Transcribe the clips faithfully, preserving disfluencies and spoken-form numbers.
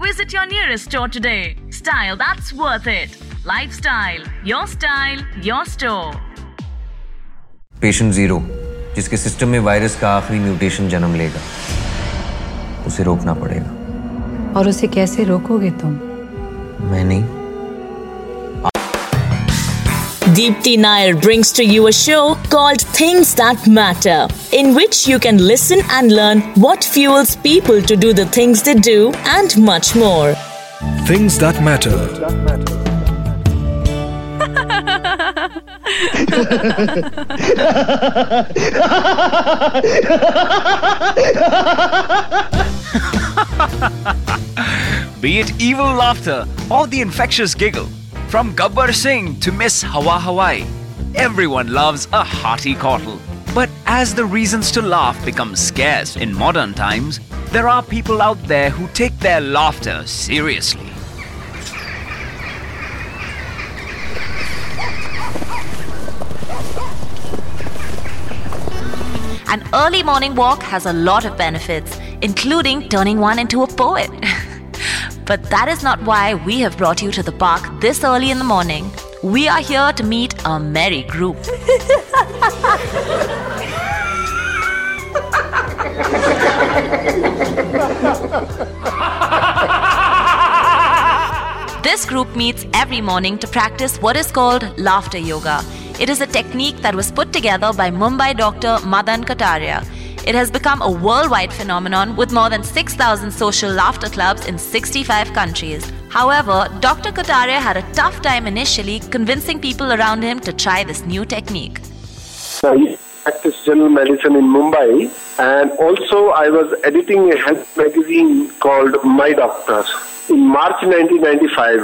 Visit your nearest store today. Style that's worth it. Lifestyle, your style, your store. Patient zero, जिसके system में virus का आखिरी mutation जन्म लेगा, उसे रोकना पड़ेगा। और उसे कैसे रोकोगे तुम? मैं नहीं। Deepthi Nair brings to you a show called Things That Matter, in which you can listen and learn what fuels people to do the things they do and much more. Things That Matter. Be it evil laughter or the infectious giggle, from Gabbar Singh to Miss Hawa Hawaii, everyone loves a hearty chortle. But as the reasons to laugh become scarce in modern times, there are people out there who take their laughter seriously. An early morning walk has a lot of benefits, including turning one into a poet. But that is not why we have brought you to the park this early in the morning. We are here to meet a merry group. This group meets every morning to practice what is called Laughter Yoga. It is a technique that was put together by Mumbai doctor Madan Kataria. It has become a worldwide phenomenon with more than six thousand social laughter clubs in sixty-five countries. However, Doctor Kataria had a tough time initially convincing people around him to try this new technique. I practice general medicine in Mumbai, and also I was editing a health magazine called My Doctors. In March nineteen ninety-five,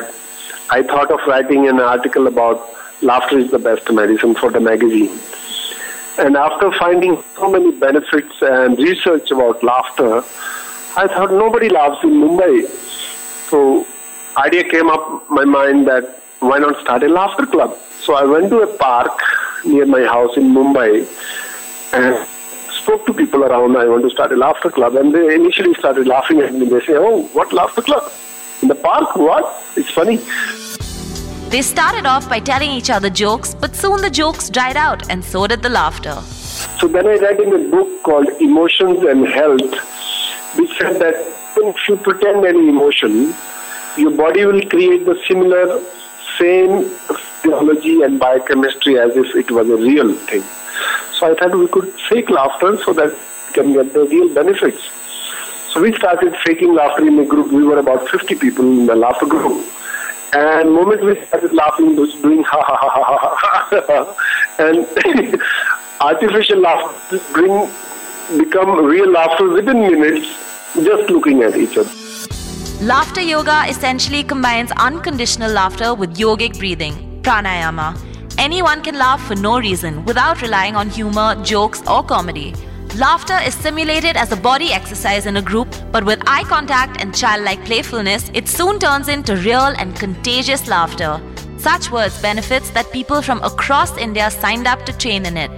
I thought of writing an article about laughter is the best medicine for the magazine. And after finding so many benefits and research about laughter, I thought nobody laughs in Mumbai. So idea came up my mind that why not start a laughter club? So I went to a park near my house in Mumbai and spoke to people around, I want to start a laughter club. And they initially started laughing at me. They say, oh, what laughter club? In the park, what? It's funny. They started off by telling each other jokes, but soon the jokes dried out and so did the laughter. So then I read in a book called Emotions and Health, which said that if you pretend any emotion, your body will create the similar, same physiology and biochemistry as if it was a real thing. So I thought we could fake laughter so that we can get the real benefits. So we started faking laughter in a group. We were about fifty people in the laughter group. And the moment we started laughing, was doing ha ha ha ha ha ha ha. And artificial laughter bring, become real laughter within minutes, just looking at each other. Laughter yoga essentially combines unconditional laughter with yogic breathing, pranayama. Anyone can laugh for no reason without relying on humor, jokes or comedy. Laughter is simulated as a body exercise in a group, but with eye contact and childlike playfulness, it soon turns into real and contagious laughter. Such were its benefits that people from across India signed up to train in it.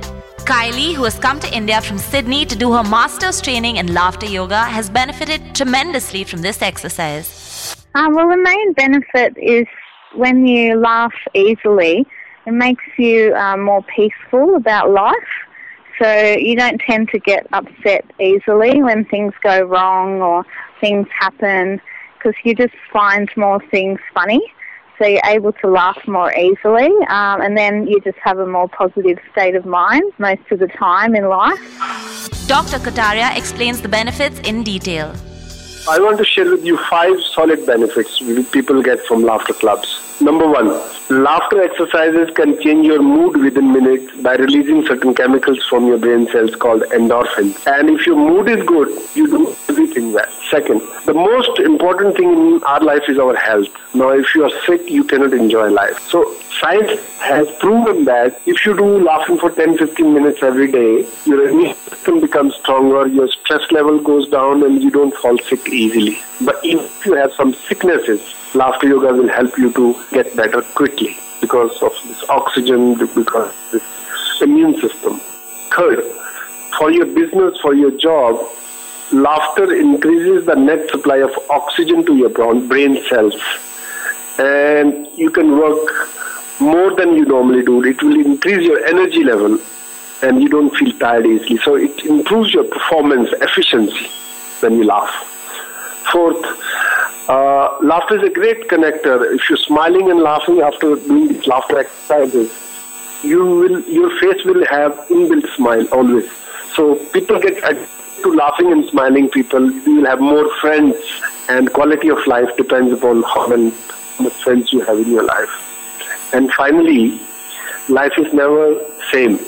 Kylie, who has come to India from Sydney to do her master's training in laughter yoga, has benefited tremendously from this exercise. Uh, well, the main benefit is when you laugh easily, it makes you uh, more peaceful about life. So you don't tend to get upset easily when things go wrong or things happen because you just find more things funny. So you're able to laugh more easily um, and then you just have a more positive state of mind most of the time in life. Doctor Kataria explains the benefits in detail. I want to share with you five solid benefits people get from laughter clubs. Number one, laughter exercises can change your mood within minutes by releasing certain chemicals from your brain cells called endorphins. And if your mood is good, you do everything well. Second, the most important thing in our life is our health. Now, if you are sick, you cannot enjoy life. So, science has proven that if you do laughing for ten to fifteen minutes every day, your immune system becomes stronger, your stress level goes down, and you don't fall sick easily. But if you have some sicknesses, laughter yoga will help you to get better quickly because of this oxygen, because of this immune system. Third, for your business, for your job, laughter increases the net supply of oxygen to your brain cells, and you can work more than you normally do. It will increase your energy level and you don't feel tired easily. So it improves your performance efficiency when you laugh. Fourth, uh, laughter is a great connector. If you're smiling and laughing after doing these laughter exercises, you will, your face will have inbuilt smile always. So people get addicted to laughing and smiling people. You will have more friends, and quality of life depends upon how many friends you have in your life. And finally, life is never same.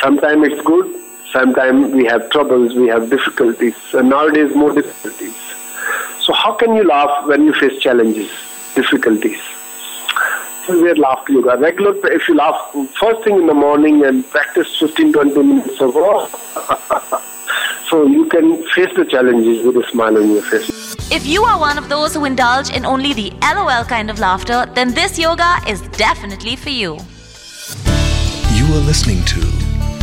Sometimes it's good, sometimes we have troubles, we have difficulties, and nowadays more difficulties. So how can you laugh when you face challenges, difficulties? So we are laughter yoga. Regular, if you laugh first thing in the morning and practice fifteen to twenty minutes of all, so you can face the challenges with a smile on your face. If you are one of those who indulge in only the LOL kind of laughter, then this yoga is definitely for you. You are listening to